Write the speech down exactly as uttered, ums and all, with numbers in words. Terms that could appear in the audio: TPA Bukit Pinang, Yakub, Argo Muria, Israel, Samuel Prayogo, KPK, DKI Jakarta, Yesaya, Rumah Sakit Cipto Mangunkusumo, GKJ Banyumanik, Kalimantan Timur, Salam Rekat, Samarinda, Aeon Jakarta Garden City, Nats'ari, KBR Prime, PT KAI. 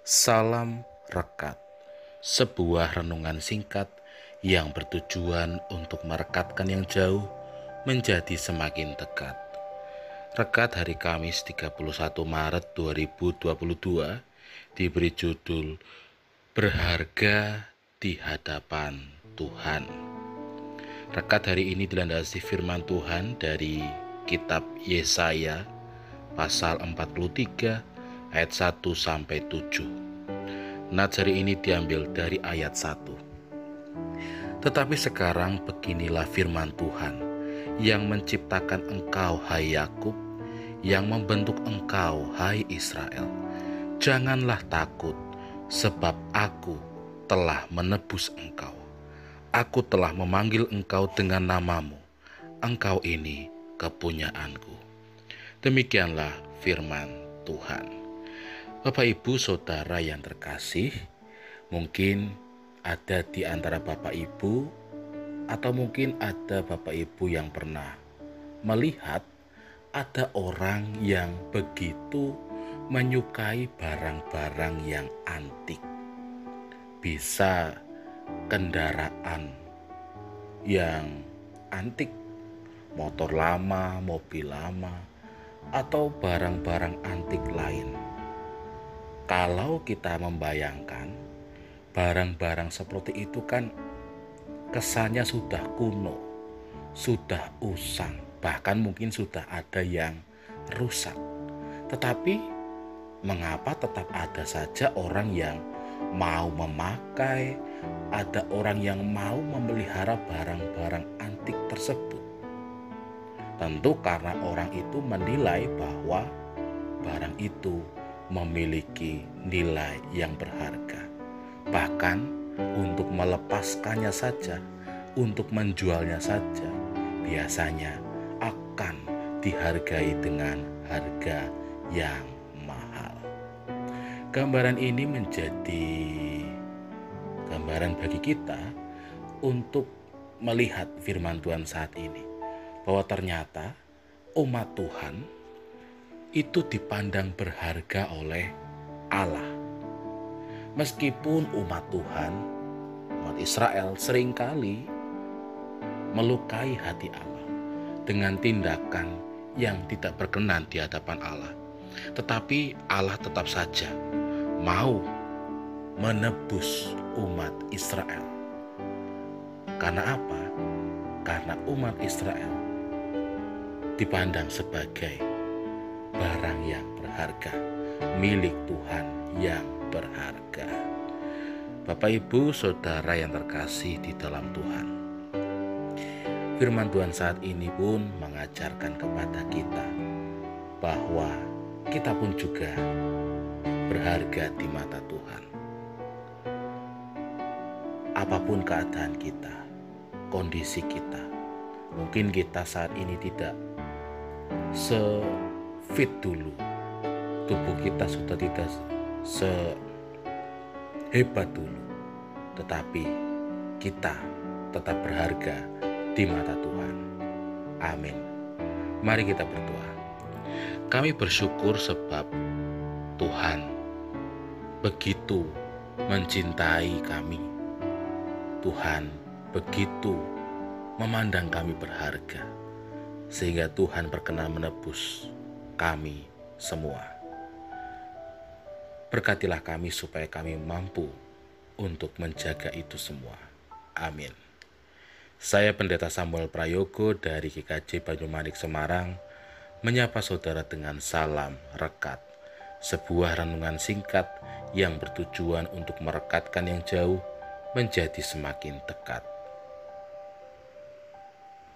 Salam Rekat, sebuah renungan singkat yang bertujuan untuk merekatkan yang jauh menjadi semakin dekat. Rekat hari Kamis tiga puluh satu Maret dua ribu dua puluh dua diberi judul Berharga di Hadapan Tuhan. Rekat hari ini dilandasi firman Tuhan dari kitab Yesaya pasal empat puluh tiga ayat satu sampai tujuh. Nats'ari ini diambil dari ayat satu. Tetapi sekarang beginilah firman Tuhan yang menciptakan engkau, hai Yakub, yang membentuk engkau, hai Israel. Janganlah takut, sebab aku telah menebus engkau. Aku telah memanggil engkau dengan namamu. Engkau ini kepunyaanku. Demikianlah firman Tuhan. Bapak, Ibu, Saudara yang terkasih, mungkin ada di antara Bapak, Ibu, atau mungkin ada Bapak, Ibu yang pernah melihat ada orang yang begitu menyukai barang-barang yang antik. Bisa kendaraan yang antik, motor lama, mobil lama, atau barang-barang antik lain. Kalau kita membayangkan barang-barang seperti itu kan kesannya sudah kuno, sudah usang, bahkan mungkin sudah ada yang rusak. Tetapi mengapa tetap ada saja orang yang mau memakai, ada orang yang mau memelihara barang-barang antik tersebut? Tentu karena orang itu menilai bahwa barang itu memiliki nilai yang berharga. Bahkan untuk melepaskannya saja, untuk menjualnya saja, biasanya akan dihargai dengan harga yang mahal. Gambaran ini menjadi gambaran bagi kita untuk melihat firman Tuhan saat ini, bahwa ternyata umat Tuhan itu dipandang berharga oleh Allah. Meskipun umat Tuhan, umat Israel, seringkali melukai hati Allah dengan tindakan yang tidak berkenan di hadapan Allah, tetapi Allah tetap saja mau menebus umat Israel. Karena apa? Karena umat Israel dipandang sebagai barang yang berharga, milik Tuhan yang berharga. Bapak, Ibu, Saudara yang terkasih di dalam Tuhan, firman Tuhan saat ini pun mengajarkan kepada kita bahwa kita pun juga berharga di mata Tuhan. Apapun keadaan kita, kondisi kita, mungkin kita saat ini tidak se fit dulu, tubuh kita sudah tidak sehebat dulu, tetapi kita tetap berharga di mata Tuhan. Amin. Mari kita berdoa. Kami bersyukur sebab Tuhan begitu mencintai kami. Tuhan begitu memandang kami berharga, sehingga Tuhan berkenan menebus kami semua. Berkatilah kami supaya kami mampu untuk menjaga itu semua. Amin. Saya Pendeta Samuel Prayogo dari G K J Banyumanik Semarang menyapa saudara dengan salam rekat, sebuah renungan singkat yang bertujuan untuk merekatkan yang jauh menjadi semakin dekat.